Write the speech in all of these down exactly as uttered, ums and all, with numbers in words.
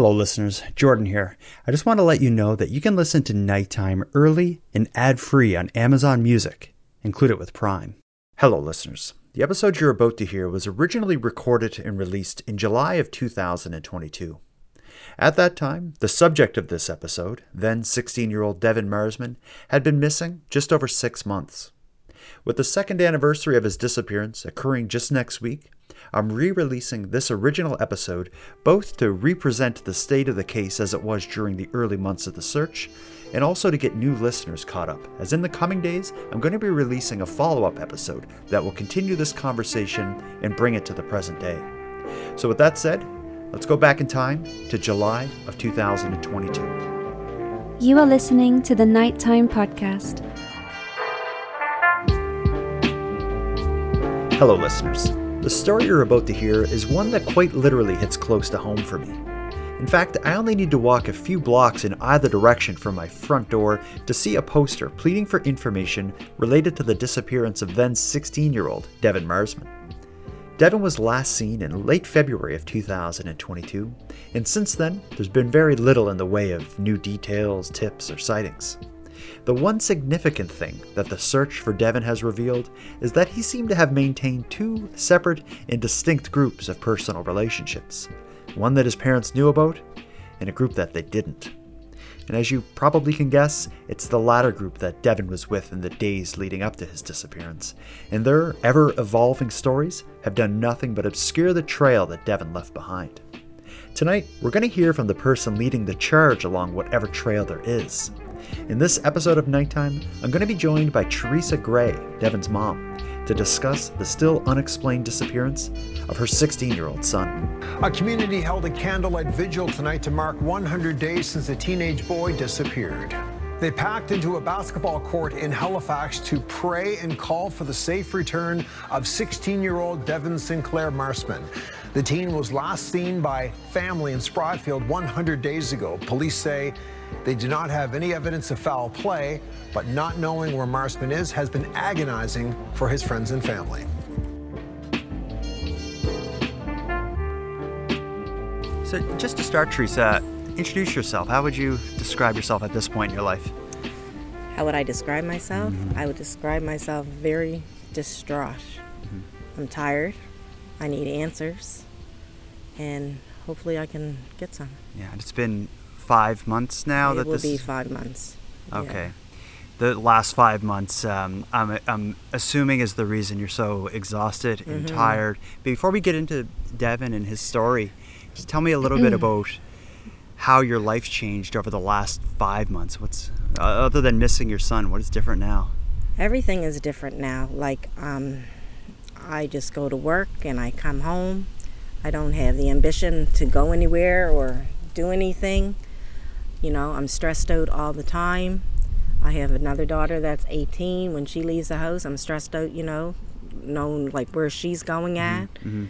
Hello listeners, Jordan here. I just want to let you know that you can listen to Nighttime early and ad-free on Amazon Music. Include it with Prime. Hello listeners. The episode you're about to hear was originally recorded and released in July of two thousand twenty-two. At that time, the subject of this episode, then sixteen-year-old Devon Marsman, had been missing just over six months. With the second anniversary of his disappearance occurring just next week, I'm re-releasing this original episode both to represent the state of the case as it was during the early months of the search, and also to get new listeners caught up, as in the coming days I'm going to be releasing a follow-up episode that will continue this conversation and bring it to the present day. So with that said, let's go back in time to July of two thousand twenty-two. You are listening to the Nighttime Podcast. Hello listeners. The story you're about to hear is one that quite literally hits close to home for me. In fact, I only need to walk a few blocks in either direction from my front door to see a poster pleading for information related to the disappearance of then sixteen-year-old Devon Marsman. Devon was last seen in late February of two thousand twenty-two, and since then, there's been very little in the way of new details, tips, or sightings. The one significant thing that the search for Devon has revealed is that he seemed to have maintained two separate and distinct groups of personal relationships. One that his parents knew about, and a group that they didn't. And as you probably can guess, it's the latter group that Devon was with in the days leading up to his disappearance, and their ever-evolving stories have done nothing but obscure the trail that Devon left behind. Tonight, we're going to hear from the person leading the charge along whatever trail there is. In this episode of Nighttime, I'm going to be joined by Theresa Gray, Devon's mom, to discuss the still unexplained disappearance of her sixteen-year-old son. A community held a candlelight vigil tonight to mark one hundred days since a teenage boy disappeared. They packed into a basketball court in Halifax to pray and call for the safe return of sixteen-year-old Devon Sinclair Marsman. The teen was last seen by family in Spryfield one hundred days ago. Police say they do not have any evidence of foul play, but not knowing where Marsman is has been agonizing for his friends and family. So just to start, Theresa, introduce yourself. How would you describe yourself at this point in your life? How would I describe myself? Mm-hmm. I would describe myself very distraught. Mm-hmm. I'm tired. I need answers. And hopefully I can get some. Yeah, it's been five months now it that this... It will be five months. Okay. Yeah. The last five months, um, I'm, I'm assuming is the reason you're so exhausted and mm-hmm. tired. Before we get into Devon and his story, just tell me a little bit about how your life changed over the last five months. What's uh, other than missing your son, what is different now? Everything is different now. Like, um, I just go to work and I come home. I don't have the ambition to go anywhere or do anything. You know, I'm stressed out all the time. I have another daughter that's eighteen. When she leaves the house, I'm stressed out, you know, knowing like where she's going at. Mm-hmm.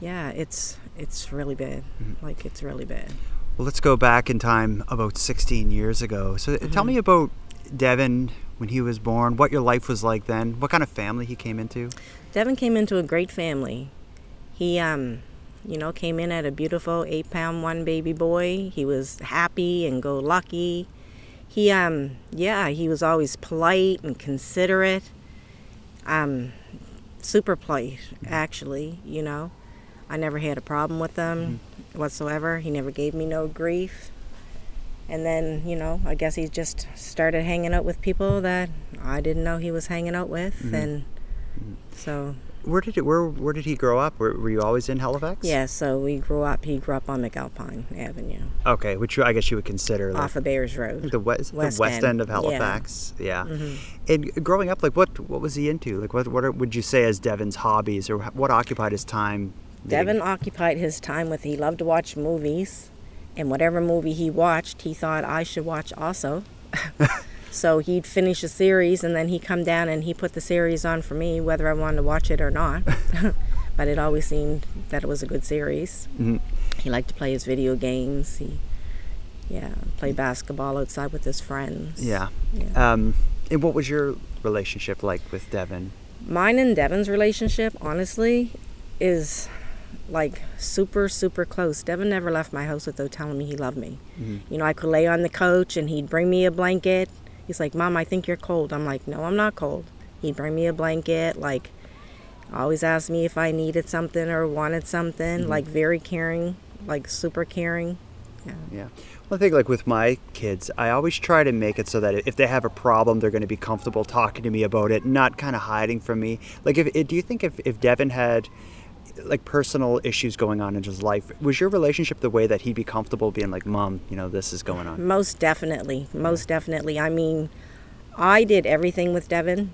Yeah, it's it's really bad. Mm-hmm. Like, it's really bad. Well, let's go back in time about sixteen years ago. So mm-hmm. tell me about Devon when he was born, what your life was like then, what kind of family he came into. Devon came into a great family. He, um... you know, came in at a beautiful eight-pound one baby boy. He was happy and go lucky. He, um, yeah, he was always polite and considerate. Um, super polite, actually. You know, I never had a problem with him mm-hmm. whatsoever. He never gave me no grief. And then, you know, I guess he just started hanging out with people that I didn't know he was hanging out with, mm-hmm. and so. Where did it, where where did he grow up? Were, were you always in Halifax? Yeah, so we grew up. He grew up on McAlpine Avenue. Okay, which I guess you would consider like off of Bayers Road, the west, west the west end. end of Halifax. Yeah. yeah. Mm-hmm. And growing up, like what what was he into? Like what what are, would you say as Devon's hobbies, or what occupied his time? Devon he... occupied his time with. He loved to watch movies, and whatever movie he watched, he thought I should watch also. So he'd finish a series, and then he'd come down and he put the series on for me, whether I wanted to watch it or not. But it always seemed that it was a good series. Mm-hmm. He liked to play his video games. He, yeah, played basketball outside with his friends. Yeah. yeah. Um, and what was your relationship like with Devon? Mine and Devon's relationship, honestly, is like super, super close. Devon never left my house without telling me he loved me. Mm-hmm. You know, I could lay on the couch and he'd bring me a blanket. He's like, Mom, I think you're cold. I'm like, no, I'm not cold. He'd bring me a blanket, like always asked me if I needed something or wanted something, mm-hmm. like very caring, like super caring. Yeah. Yeah. Well, I think like with my kids, I always try to make it so that if they have a problem, they're going to be comfortable talking to me about it, not kind of hiding from me. Like, if, do you think if, if Devon had like personal issues going on in his life, was your relationship the way that he'd be comfortable being like, Mom, you know, this is going on? Most definitely. Most definitely. I mean, I did everything with Devon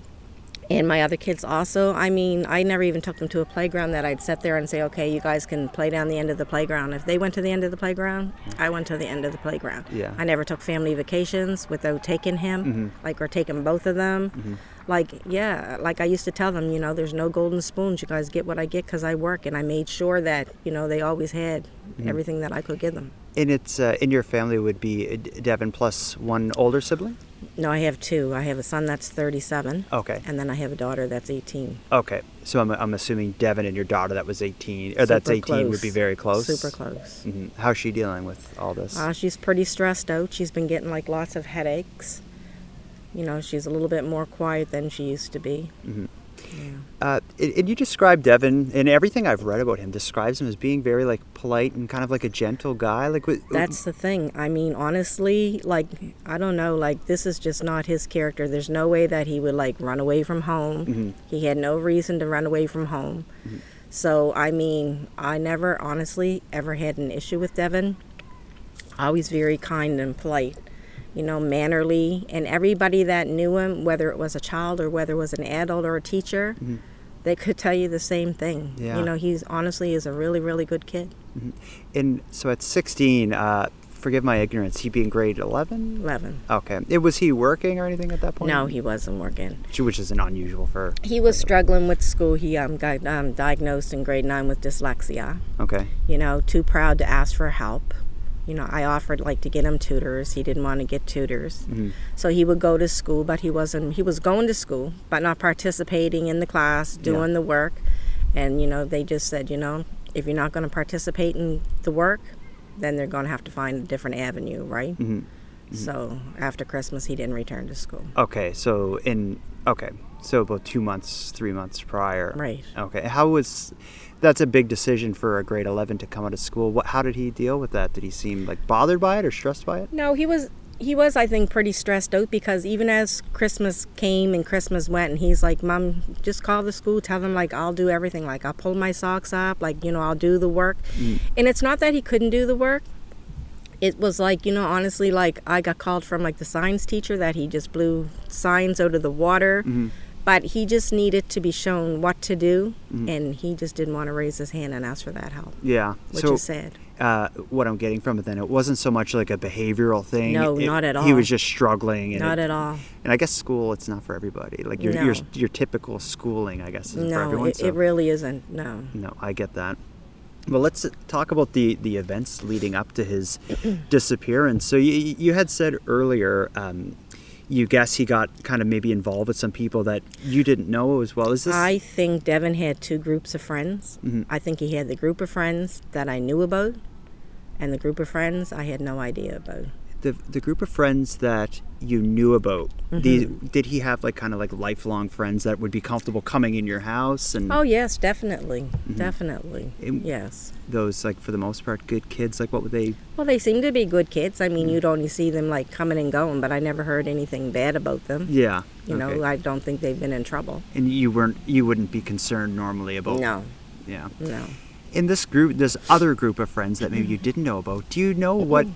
and my other kids also. I mean, I never even took them to a playground that I'd sit there and say, okay, you guys can play down the end of the playground. If they went to the end of the playground, I went to the end of the playground. Yeah. I never took family vacations without taking him, mm-hmm. like, or taking both of them. Mm-hmm. Like, yeah, like I used to tell them, you know, there's no golden spoons. You guys get what I get because I work. And I made sure that, you know, they always had mm-hmm. everything that I could give them. And it's uh, in your family would be Devon plus one older sibling? No, I have two. I have a son that's thirty-seven. Okay. And then I have a daughter that's eighteen. Okay. So I'm I'm assuming Devon and your daughter that was eighteen, or Super that's eighteen close. Would be very close. Super close. Mm-hmm. How's she dealing with all this? Uh, she's pretty stressed out. She's been getting like lots of headaches. You know, she's a little bit more quiet than she used to be. Mm-hmm. Yeah. Uh, and you describe Devon, and everything I've read about him describes him as being very like polite and kind of like a gentle guy. Like w- that's the thing. I mean, honestly, like I don't know, like this is just not his character. There's no way that he would like run away from home. Mm-hmm. He had no reason to run away from home. Mm-hmm. So I mean, I never honestly ever had an issue with Devon. Always very kind and polite. You know, mannerly, and everybody that knew him, whether it was a child or whether it was an adult or a teacher, mm-hmm. they could tell you the same thing. Yeah. You know, he's honestly is a really, really good kid. Mm-hmm. And so at sixteen, uh, forgive my ignorance, he'd be in grade eleven? eleven. Okay. It, was he working or anything at that point? No, he wasn't working. Which isn't unusual for... He was struggling with school. He um, got um, diagnosed in grade nine with dyslexia. Okay. You know, too proud to ask for help. You know, I offered like to get him tutors. He didn't want to get tutors. Mm-hmm. So he would go to school, but he wasn't, he was going to school, but not participating in the class, doing yeah. the work. And, you know, they just said, you know, if you're not going to participate in the work, then they're going to have to find a different avenue, right? Mm-hmm. Mm-hmm. So after Christmas, he didn't return to school. Okay. So in, okay. So about two months, three months prior. Right. Okay. How was... That's a big decision for a grade eleven to come out of school. What, how did he deal with that? Did he seem like bothered by it or stressed by it? No, he was, he was, I think, pretty stressed out because even as Christmas came and Christmas went, and he's like, Mom, just call the school, tell them, like, I'll do everything. Like, I'll pull my socks up, like, you know, I'll do the work. Mm. And it's not that he couldn't do the work. It was like, you know, honestly, like, I got called from, like, the science teacher that he just blew science out of the water. Mm-hmm. But he just needed to be shown what to do, mm-hmm. and he just didn't want to raise his hand and ask for that help. Yeah. Which so, is sad. Uh, what I'm getting from it then, it wasn't so much like a behavioral thing. No, it, not at all. He was just struggling. And not it, at all. And I guess school, it's not for everybody. Like your no. your, your typical schooling, I guess, isn't no, for everyone. No, it, so. it really isn't, no. No, I get that. Well, let's talk about the, the events leading up to his disappearance. So you, you had said earlier... Um, you guess he got kind of maybe involved with some people that you didn't know as well. Is this? I think Devon had two groups of friends. Mm-hmm. I think he had the group of friends that I knew about, and the group of friends I had no idea about. The the group of friends that you knew about, mm-hmm. these, did he have like kind of like lifelong friends that would be comfortable coming in your house? And oh yes, definitely, mm-hmm. definitely, and yes. Those like for the most part good kids. Like what would they? Well, they seem to be good kids. I mean, mm-hmm. you'd only see them like coming and going, but I never heard anything bad about them. Yeah, you okay. know, I don't think they've been in trouble. And you weren't, you wouldn't be concerned normally about. No. Yeah. No. In this group, this other group of friends that maybe you didn't know about, do you know mm-hmm. what?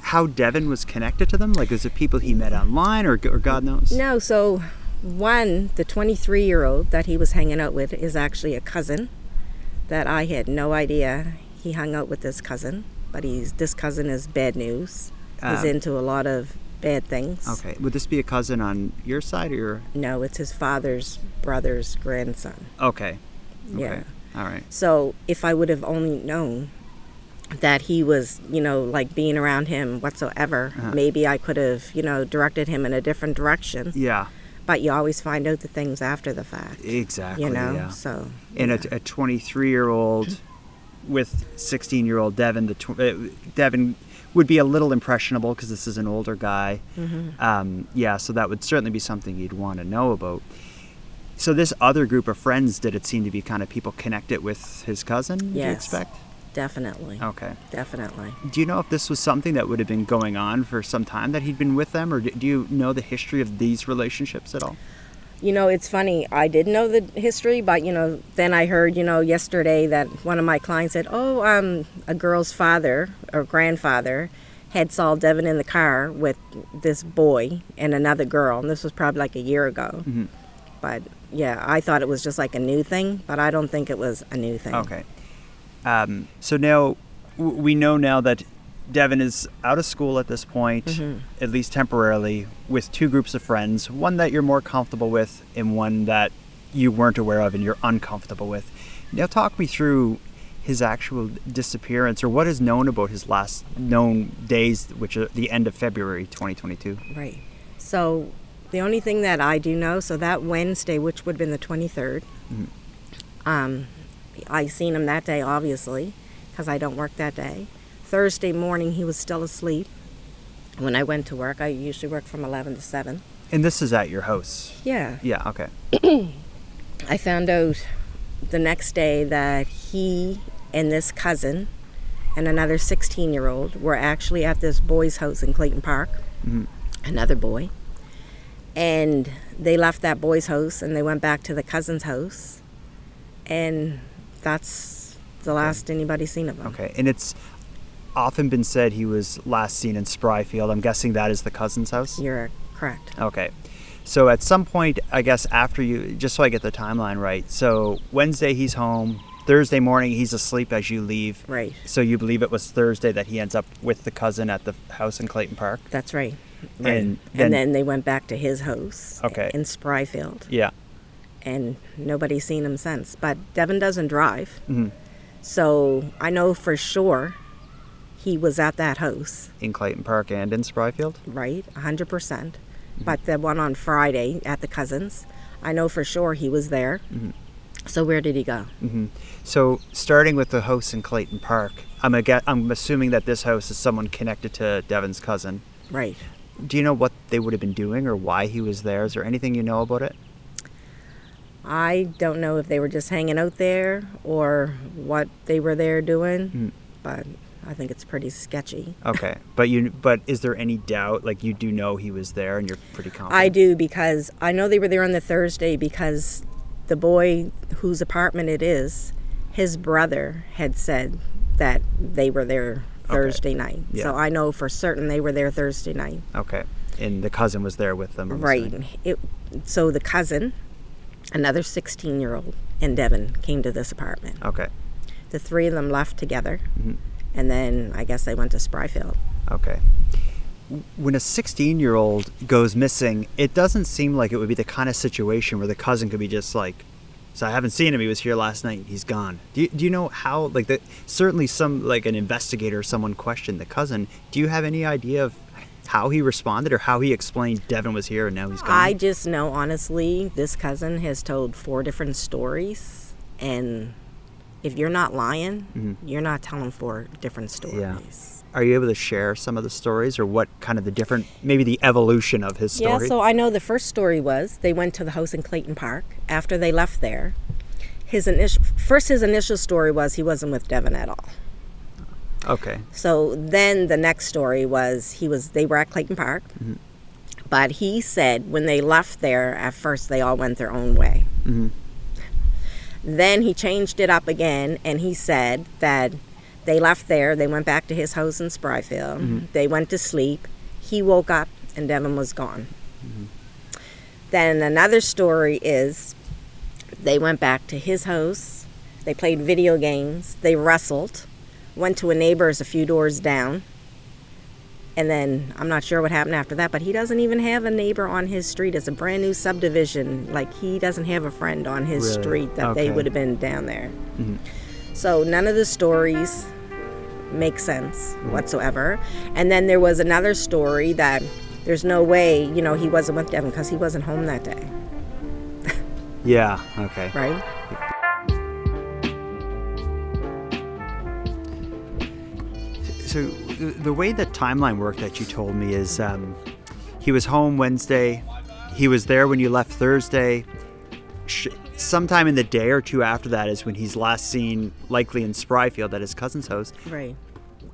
How Devon was connected to them? Like, is it people he met online, or, or God knows? No, so one, the twenty-three-year-old that he was hanging out with is actually a cousin that I had no idea he hung out with this cousin, but he's this cousin is bad news. He's um, into a lot of bad things. Okay, would this be a cousin on your side or your? No, it's his father's brother's grandson. Okay. okay. Yeah. All right. So if I would have only known that he was, you know, like being around him whatsoever. Uh-huh. Maybe I could have, you know, directed him in a different direction. Yeah. But you always find out the things after the fact. Exactly. You know, yeah. so. And yeah. a, a twenty-three-year-old with sixteen-year-old Devon, the tw- uh, Devon would be a little impressionable because this is an older guy. Mm-hmm. Um, yeah, so that would certainly be something you'd want to know about. So this other group of friends, did it seem to be kind of people connected with his cousin, yes, you expect? Definitely. Okay. Definitely. Do you know if this was something that would have been going on for some time that he'd been with them, or do you know the history of these relationships at all? You know, it's funny, I didn't know the history, but, you know, then I heard, you know, yesterday that one of my clients said, oh, um, a girl's father or grandfather had saw Devon in the car with this boy and another girl, and this was probably like a year ago. Mm-hmm. But, yeah, I thought it was just like a new thing, but I don't think it was a new thing. Okay. Um, so now, w- we know now that Devon is out of school at this point, mm-hmm, at least temporarily, with two groups of friends, one that you're more comfortable with and one that you weren't aware of and you're uncomfortable with. Now talk me through his actual disappearance, or what is known about his last known days, which are the end of February twenty twenty-two. Right. So the only thing that I do know, so that Wednesday, which would have been the twenty-third, mm-hmm, um, I seen him that day, obviously, because I don't work that day. Thursday morning, he was still asleep. When I went to work, I usually work from eleven to seven. And this is at your house? Yeah. Yeah, okay. I found out the next day that he and this cousin and another sixteen-year-old were actually at this boy's house in Clayton Park, mm-hmm, another boy. And they left that boy's house and they went back to the cousin's house. And that's the last, okay, anybody's seen of him. Okay, and it's often been said he was last seen in Spryfield. I'm guessing that is the cousin's house? You're correct. Okay. So at some point, I guess after you, just so I get the timeline right, so Wednesday he's home, Thursday morning he's asleep as you leave. Right. So you believe it was Thursday that he ends up with the cousin at the house in Clayton Park? That's right. Right. And, then, and then they went back to his house, okay, in Spryfield. Yeah. And nobody's seen him since. But Devon doesn't drive. Mm-hmm. So I know for sure he was at that house. In Clayton Park and in Spryfield? Right, one hundred percent. Mm-hmm. But the one on Friday at the cousin's, I know for sure he was there. Mm-hmm. So where did he go? Mm-hmm. So starting with the house in Clayton Park, I'm ag- I'm assuming that this house is someone connected to Devon's cousin. Right. Do you know what they would have been doing or why he was there? Is there anything you know about it? I don't know if they were just hanging out there or what they were there doing, mm-hmm, but I think it's pretty sketchy. Okay, but you, but is there any doubt? Like, you do know he was there and you're pretty confident? I do, because I know they were there on the Thursday because the boy whose apartment it is, his brother had said that they were there Thursday, okay, night. Yeah. So I know for certain they were there Thursday night. Okay, and the cousin was there with them. Right. It, so the cousin, another sixteen-year-old, and Devon came to this apartment. Okay. The three of them left together. Mm-hmm. And then I guess they went to Spryfield. Okay. When a sixteen-year-old goes missing, it doesn't seem like it would be the kind of situation where the cousin could be just like, so I haven't seen him, he was here last night, he's gone. Do you, do you know how, like, the, certainly some, like an investigator or someone questioned the cousin. Do you have any idea of how he responded or how he explained Devon was here and now he's gone? I just know, honestly, this cousin has told four different stories, and if you're not lying, mm-hmm, you're not telling four different stories. Yeah. Are you able to share some of the stories, or what kind of the different, maybe the evolution of his story? Yeah, so I know the first story was they went to the house in Clayton Park. After they left there, his initial, first his initial story was he wasn't with Devon at all. Okay. So then the next story was he was they were at Clayton Park, mm-hmm, but he said when they left there, at first they all went their own way. Mm-hmm. Then he changed it up again, and he said that they left there, they went back to his house in Spryfield, mm-hmm, they went to sleep, he woke up, and Devon was gone. Mm-hmm. Then another story is they went back to his house, they played video games, they wrestled, went to a neighbor's a few doors down, and then I'm not sure what happened after that, but he doesn't even have a neighbor on his street. It's a brand new subdivision. Like, he doesn't have a friend on his really? street that okay. they would have been down there. Mm-hmm. So none of the stories make sense mm-hmm. whatsoever. And then there was another story that there's no way, you know, he wasn't with Devon because he wasn't home that day. Yeah, okay. Right? so the, the way the timeline worked that you told me is um, he was home Wednesday. He was there when you left Thursday. Sh- sometime in the day or two after that is when he's last seen, likely in Spryfield at his cousin's house. Right.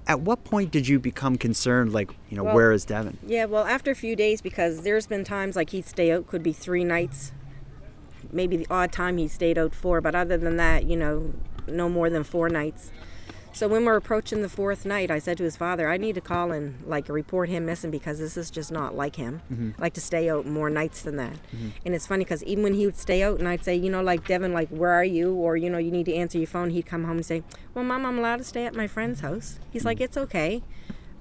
At what point did you become concerned, like, you know, well, where is Devon? Yeah, well, after a few days, because there's been times like he'd stay out, could be three nights, maybe the odd time he stayed out four, but other than that, you know, no more than four nights. So when we're approaching the fourth night, I said to his father, I need to call and, like, report him missing because this is just not like him. Mm-hmm. I like to stay out more nights than that. Mm-hmm. And it's funny because even when he would stay out and I'd say, you know, like, Devon, like, where are you? Or, you know, you need to answer your phone. He'd come home and say, well, Mom, I'm allowed to stay at my friend's house. He's like, it's okay.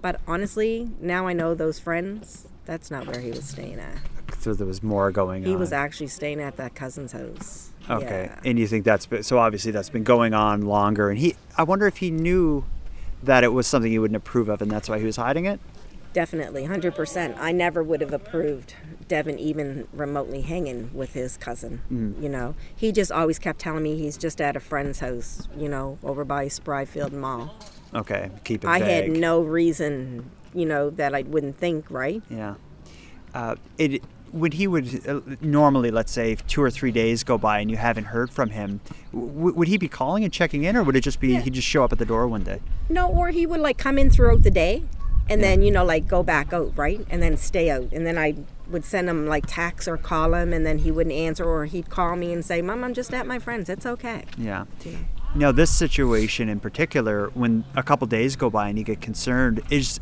But honestly, now I know those friends, that's not where he was staying at. So there was more going on. He was actually staying at that cousin's house. Okay, yeah. And you think that's been, so obviously that's been going on longer, and he, I wonder if he knew that it was something he wouldn't approve of, and that's why he was hiding it? Definitely, one hundred percent. I never would have approved Devon even remotely hanging with his cousin, mm. you know. He just always kept telling me he's just at a friend's house, you know, over by Spryfield Mall. Okay, keep it vague. I had no reason, you know, that I wouldn't think, right? Yeah. Uh, it... When he would uh, normally, let's say, two or three days go by and you haven't heard from him, w- would he be calling and checking in, or would it just be yeah. he'd just show up at the door one day? No, or he would, like, come in throughout the day and yeah. then, you know, like, go back out, right? And then stay out. And then I would send him, like, text or call him, and then he wouldn't answer, or he'd call me and say, Mom, I'm just at my friend's. It's okay. Yeah. yeah. Now, this situation in particular, when a couple days go by and you get concerned, is...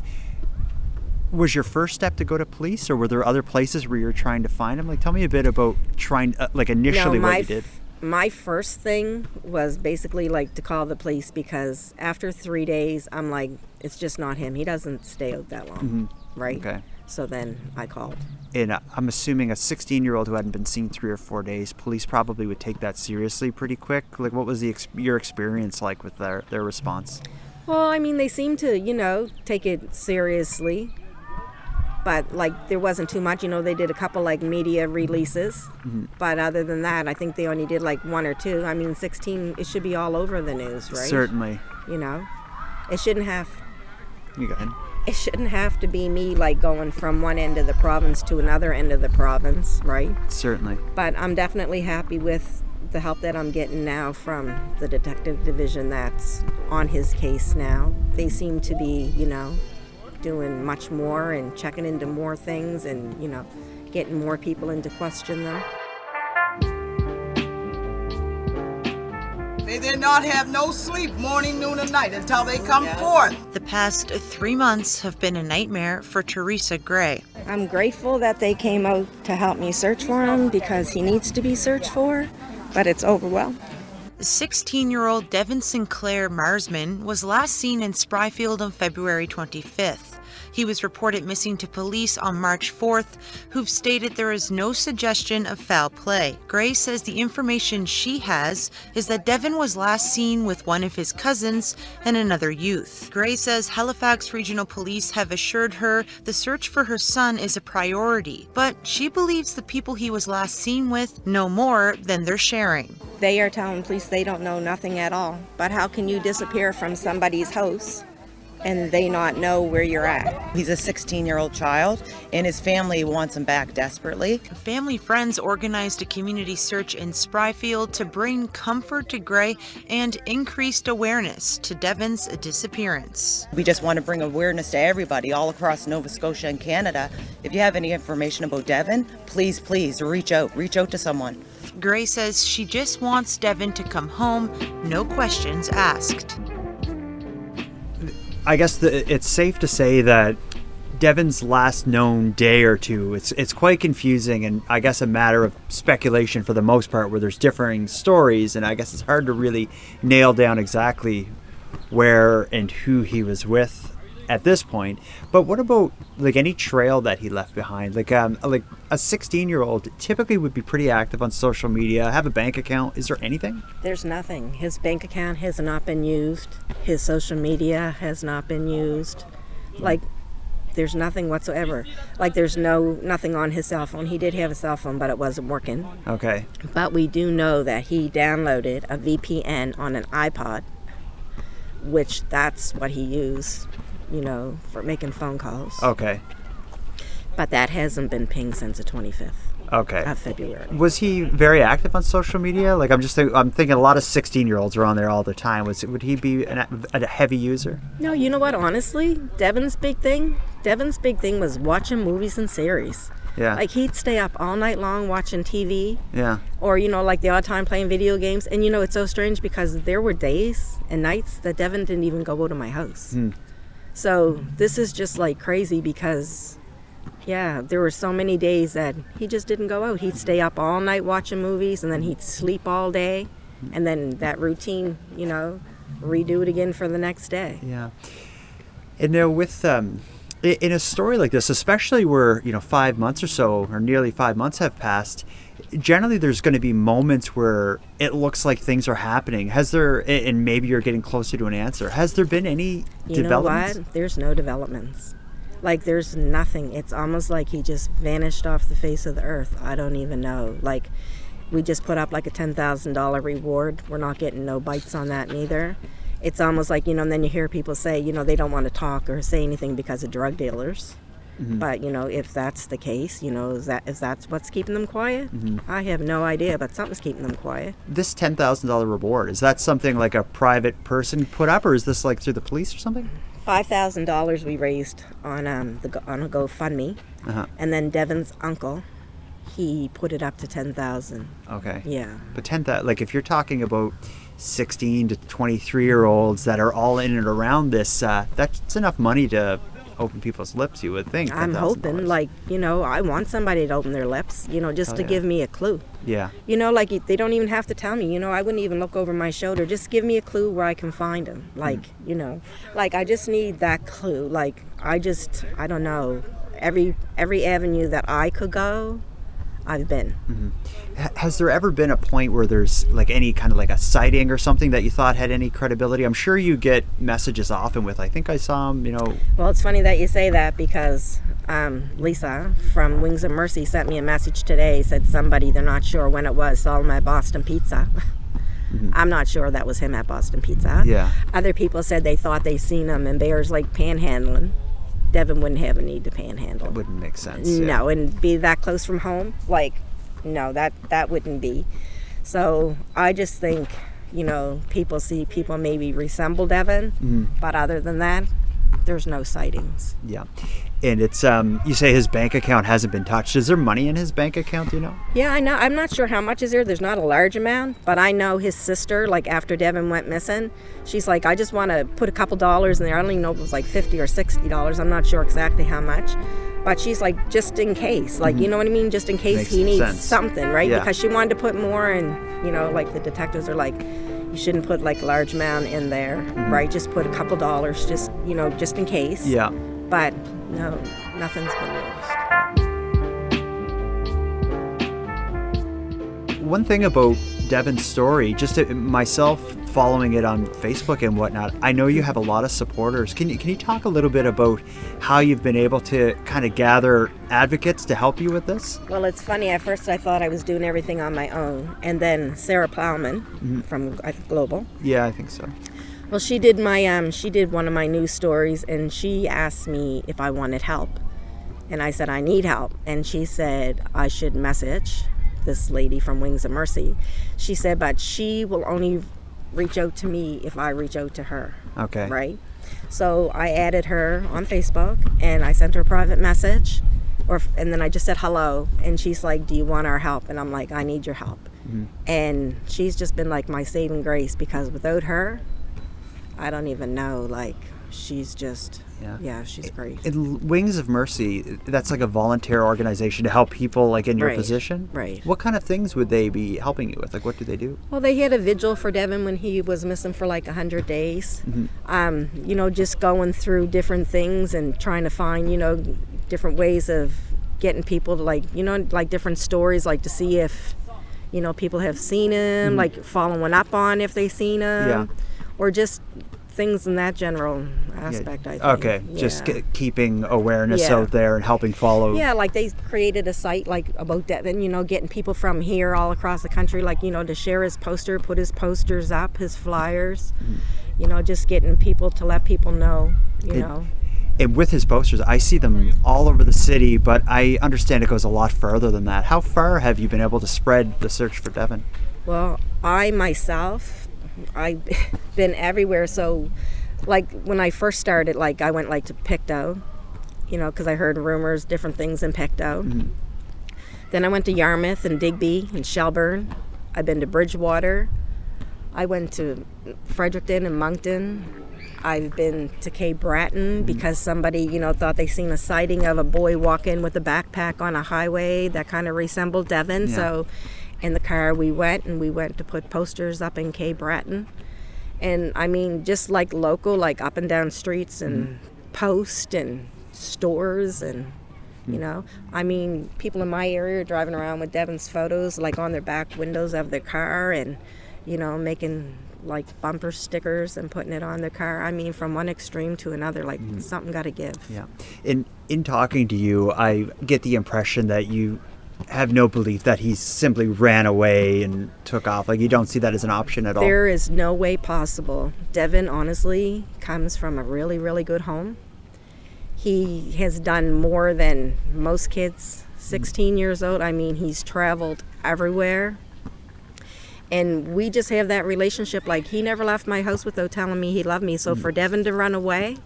Was your first step to go to police, or were there other places where you were trying to find him? Like, tell me a bit about trying, uh, like, initially no, what you did. F- my first thing was basically, like, to call the police, because after three days, I'm like, it's just not him. He doesn't stay out that long, mm-hmm. right? Okay. So then I called. And uh, I'm assuming a sixteen-year-old who hadn't been seen three or four days, police probably would take that seriously pretty quick. Like, what was the ex- your experience like with their, their response? Well, I mean, they seemed to, you know, take it seriously. But, like, there wasn't too much. You know, they did a couple, like, media releases. Mm-hmm. But other than that, I think they only did, like, one or two. I mean, sixteen, it should be all over the news, right? Certainly. You know? It shouldn't have... You go ahead. It shouldn't have to be me, like, going from one end of the province to another end of the province, right? Certainly. But I'm definitely happy with the help that I'm getting now from the detective division that's on his case now. They seem to be, you know... doing much more and checking into more things and, you know, getting more people into question them. They did not have no sleep morning, noon, and night until they come yeah. forth. The past three months have been a nightmare for Theresa Gray. I'm grateful that they came out to help me search for him because he needs to be searched for, but it's overwhelming. sixteen-year-old Devon Sinclair Marsman was last seen in Spryfield on February twenty-fifth. He was reported missing to police on March fourth, who've stated there is no suggestion of foul play. Gray says the information she has is that Devon was last seen with one of his cousins and another youth. Gray says Halifax Regional Police have assured her the search for her son is a priority, but she believes the people he was last seen with know more than they're sharing. They are telling police they don't know nothing at all, but how can you disappear from somebody's house and they not know where you're at? He's a sixteen-year-old child, and his family wants him back desperately. Family friends organized a community search in Spryfield to bring comfort to Gray and increased awareness to Devon's disappearance. We just want to bring awareness to everybody all across Nova Scotia and Canada. If you have any information about Devon, please, please reach out. Reach out to someone. Gray says she just wants Devon to come home, no questions asked. I guess the, it's safe to say that Devon's last known day or two, it's it's quite confusing and I guess a matter of speculation for the most part, where there's differing stories, and I guess it's hard to really nail down exactly where and who he was with at this point. But what about, like, any trail that he left behind? Like, um, like a sixteen-year-old typically would be pretty active on social media, have a bank account. Is there anything? There's nothing. His bank account has not been used. His social media has not been used. Like, there's nothing whatsoever. Like, there's no nothing on his cell phone. He did have a cell phone, but it wasn't working. Okay. But we do know that he downloaded a V P N on an iPod, which that's what he used you know, for making phone calls. Okay. But that hasn't been pinged since the twenty-fifth. Okay. Of February. Was he very active on social media? Like, I'm just th- I'm thinking a lot of sixteen-year-olds are on there all the time. Was would he be an, a heavy user? No, you know what? Honestly, Devon's big thing, Devon's big thing was watching movies and series. Yeah. Like, he'd stay up all night long watching T V. Yeah. Or, you know, like the odd time playing video games. And, you know, it's so strange because there were days and nights that Devon didn't even go over to my house. Mm. So this is just, like, crazy because... Yeah, there were so many days that he just didn't go out. He'd stay up all night watching movies, and then he'd sleep all day, and then that routine, you know, redo it again for the next day. Yeah. And now with, um, in a story like this, especially where, you know, five months or so, or nearly five months have passed, generally there's going to be moments where it looks like things are happening. Has there, and maybe you're getting closer to an answer, has there been any you developments? You know what? There's no developments. Like, there's nothing. It's almost like he just vanished off the face of the earth. I don't even know. Like, we just put up like a ten thousand dollars reward. We're not getting no bites on that neither. It's almost like, you know, and then you hear people say, you know, they don't want to talk or say anything because of drug dealers. Mm-hmm. But, you know, if that's the case, you know, is that is that's what's keeping them quiet? Mm-hmm. I have no idea, but something's keeping them quiet. This ten thousand dollars reward, is that something like a private person put up, or is this like through the police or something? five thousand dollars we raised on um the on a GoFundMe, uh-huh. and then Devon's uncle, he put it up to ten thousand dollars. Okay. Yeah. But ten thousand dollars, like if you're talking about sixteen to twenty-three year olds that are all in and around this, uh, that's enough money to open people's lips, you would think. I'm hoping, like, you know, I want somebody to open their lips, you know, just oh, to yeah. give me a clue. Yeah. You know, like, they don't even have to tell me, you know, I wouldn't even look over my shoulder. Just give me a clue where I can find him. Like, mm. you know, like, I just need that clue. Like, I just, I don't know, every every avenue that I could go, I've been. Mm-hmm. Has there ever been a point where there's like any kind of like a sighting or something that you thought had any credibility? I'm sure you get messages often with, I think I saw him, you know. Well, it's funny that you say that because um, Lisa from Wings of Mercy sent me a message today, said somebody, they're not sure when it was, saw him at Boston Pizza. Mm-hmm. I'm not sure that was him at Boston Pizza. Yeah. Other people said they thought they seen him in Bears Lake panhandling. Devon wouldn't have a need to panhandle. That wouldn't make sense. Yeah. No, and be that close from home, like, no, that, that wouldn't be. So I just think, you know, people see people maybe resemble Devon, mm-hmm. but other than that, there's no sightings. Yeah. And it's, um, you say his bank account hasn't been touched. Is there money in his bank account, do you know? Yeah, I know. I'm not sure how much is there. There's not a large amount, but I know his sister, like after Devon went missing, she's like, I just want to put a couple dollars in there. I don't even know if it was like fifty or sixty dollars. I'm not sure exactly how much. But she's like, just in case, like, mm-hmm. you know what I mean? Just in case Makes he needs sense. something, right? Yeah. Because she wanted to put more in, you know, like the detectives are like, you shouldn't put like a large amount in there, mm-hmm. right? Just put a couple dollars, just, you know, just in case. Yeah. But no, nothing's been noticed. One thing about Devon's story, just to, myself following it on Facebook and whatnot, I know you have a lot of supporters. Can you, can you talk a little bit about how you've been able to kind of gather advocates to help you with this? Well, it's funny. At first, I thought I was doing everything on my own. And then Sarah Plowman mm-hmm. from I think, Global. Yeah, I think so. Well, she did my um, she did one of my news stories, and she asked me if I wanted help, and I said I need help, and she said I should message this lady from Wings of Mercy. She said, but she will only reach out to me if I reach out to her. Okay. Right. So I added her on Facebook, and I sent her a private message, or and then I just said hello, and she's like, do you want our help? And I'm like, I need your help, mm-hmm. and she's just been like my saving grace because without her, I don't even know, like, she's just, yeah, yeah she's great. And Wings of Mercy, that's like a volunteer organization to help people, like, in your right. position? Right. What kind of things would they be helping you with? Like, what do they do? Well, they had a vigil for Devon when he was missing for, like, one hundred days. Mm-hmm. Um, you know, just going through different things and trying to find, you know, different ways of getting people to, like, you know, like, different stories, like, to see if, you know, people have seen him, mm-hmm. like, following up on if they've seen him. Yeah. Or just things in that general aspect, yeah. I think. Okay, yeah. just c- keeping awareness yeah. out there and helping follow. Yeah, like they created a site like about Devon, you know, getting people from here all across the country, like, you know, to share his poster, put his posters up, his flyers, mm. you know, just getting people to let people know, you it, know. and with his posters, I see them all over the city, but I understand it goes a lot further than that. How far have you been able to spread the search for Devon? Well, I myself, I've been everywhere. So, like, when I first started, like, I went, like, to Pictou, you know, because I heard rumors, different things in Pictou. Mm-hmm. Then I went to Yarmouth and Digby and Shelburne. I've been to Bridgewater. I went to Fredericton and Moncton. I've been to Cape Breton because somebody, you know, thought they seen a sighting of a boy walking with a backpack on a highway that kind of resembled Devon. Yeah. So in the car we went, and we went to put posters up in Cape Breton. And I mean, just like local, like up and down streets and mm. posts and stores and... You know, I mean, people in my area are driving around with Devon's photos, like on their back windows of their car, and, you know, making like bumper stickers and putting it on their car. I mean, from one extreme to another, like mm. something got to give. Yeah. In in talking to you, I get the impression that you have no belief that he simply ran away and took off. Like, you don't see that as an option at all. There is no way possible. Devon, honestly, comes from a really, really good home. He has done more than most kids, sixteen years old. I mean, he's traveled everywhere. And we just have that relationship. Like, he never left my house without telling me he loved me. So for Devon to run away,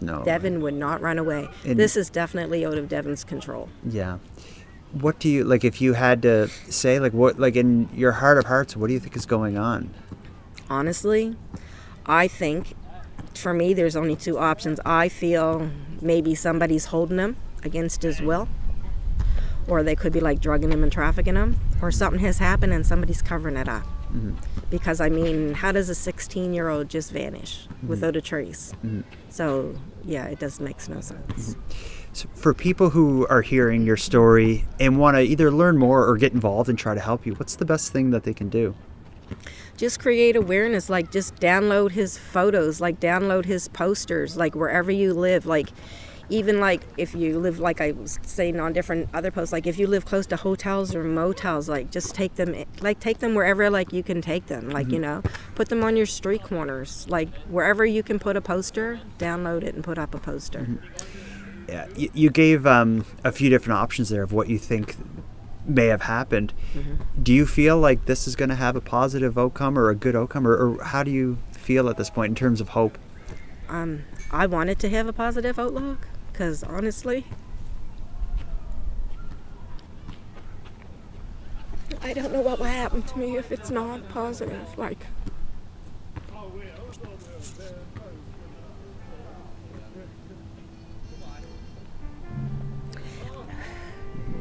no, Devon would not run away. And this is definitely out of Devon's control. Yeah. What do you, like, if you had to say, like, what, like, in your heart of hearts, what do you think is going on? Honestly, I think... For me, there's only two options. I feel maybe somebody's holding him against his will, or they could be like drugging him and trafficking him, or something has happened and somebody's covering it up. Mm-hmm. Because, I mean, how does a sixteen-year-old just vanish mm-hmm. without a trace? Mm-hmm. So, yeah, it just makes no sense. Mm-hmm. So for people who are hearing your story and want to either learn more or get involved and try to help you, what's the best thing that they can do? Just create awareness, like just download his photos, like download his posters, like wherever you live, like even like if you live, like I was saying on different other posts, like if you live close to hotels or motels, like just take them, like take them wherever like you can take them, like, mm-hmm. you know, put them on your street corners, like wherever you can put a poster, download it and put up a poster. Mm-hmm. Yeah, you, you gave um, a few different options there of what you think may have happened. Mm-hmm. Do you feel like this is going to have a positive outcome or a good outcome, or, or how do you feel at this point in terms of hope? Um, I wanted to have a positive outlook because honestly, I don't know what will happen to me if it's not positive. Like,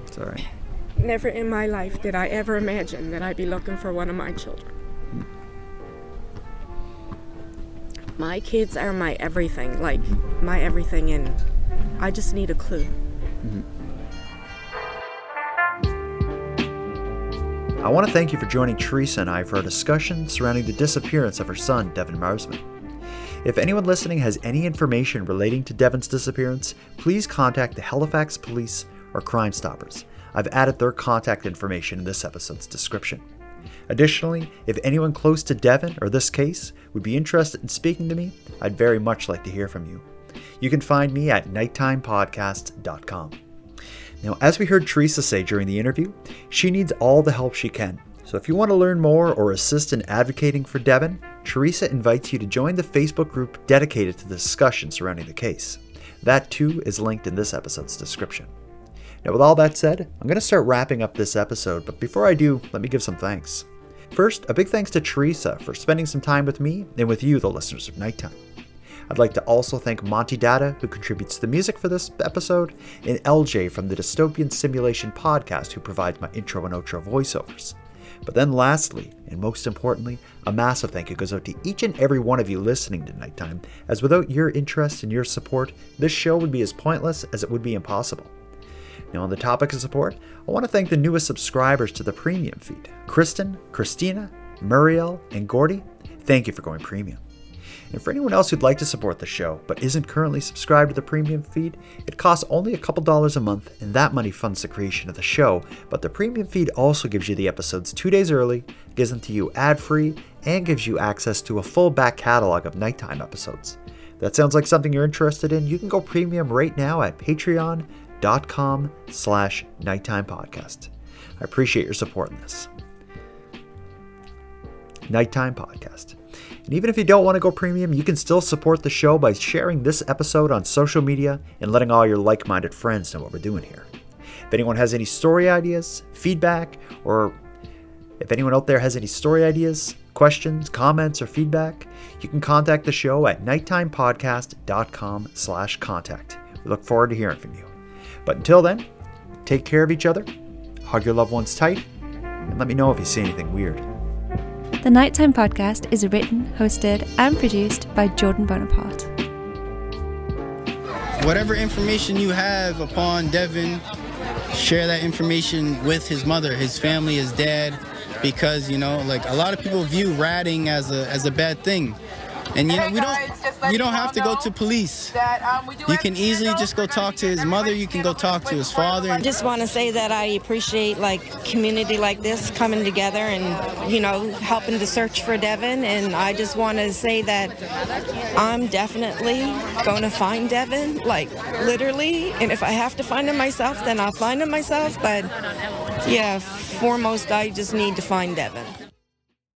it's all right. Never in my life did I ever imagine that I'd be looking for one of my children. My kids are my everything, like my everything, and I just need a clue. Mm-hmm. I want to thank you for joining Theresa and I for our discussion surrounding the disappearance of her son, Devon Marsman. If anyone listening has any information relating to Devon's disappearance, please contact the Halifax Police or Crime Stoppers. I've added their contact information in this episode's description. Additionally, if anyone close to Devon or this case would be interested in speaking to me, I'd very much like to hear from you. You can find me at nighttime podcast dot com. Now, as we heard Theresa say during the interview, she needs all the help she can. So if you want to learn more or assist in advocating for Devon, Theresa invites you to join the Facebook group dedicated to the discussion surrounding the case. That too is linked in this episode's description. Now, with all that said, I'm going to start wrapping up this episode, but before I do, let me give some thanks. First, a big thanks to Theresa for spending some time with me and with you, the listeners of Nighttime. I'd like to also thank Monty Datta, who contributes the music for this episode, and L J from the Dystopian Simulation Podcast, who provides my intro and outro voiceovers. But then lastly, and most importantly, a massive thank you goes out to each and every one of you listening to Nighttime, as without your interest and your support, this show would be as pointless as it would be impossible. Now, on the topic of support, I want to thank the newest subscribers to the premium feed, Kristen, Christina, Muriel, and Gordy. Thank you for going premium. And for anyone else who'd like to support the show but isn't currently subscribed to the premium feed, it costs only a couple dollars a month, and that money funds the creation of the show. But the premium feed also gives you the episodes two days early, gives them to you ad-free, and gives you access to a full back catalog of Nighttime episodes. That sounds like something you're interested in? You can go premium right now at patreon.com slash nighttime podcast. I appreciate your support in this. Nighttime Podcast. And even if you don't want to go premium, you can still support the show by sharing this episode on social media and letting all your like-minded friends know what we're doing here. If anyone has any story ideas, feedback, or if anyone out there has any story ideas, questions, comments, or feedback, you can contact the show at nighttimepodcast.com slash contact. We look forward to hearing from you. But until then, take care of each other, hug your loved ones tight, and let me know if you see anything weird. The Nighttime Podcast is written, hosted, and produced by Jordan Bonaparte. Whatever information you have upon Devon, share that information with his mother, his family, his dad, because, you know, like, a lot of people view ratting as a as a bad thing. And, you know, we don't, you don't have to go to police. You can easily just go talk to his mother. You can go talk to his father. I just want to say that I appreciate, like, community like this coming together and, you know, helping to search for Devon. And I just want to say that I'm definitely going to find Devon, like, literally. And if I have to find him myself, then I'll find him myself. But, yeah, foremost, I just need to find Devon.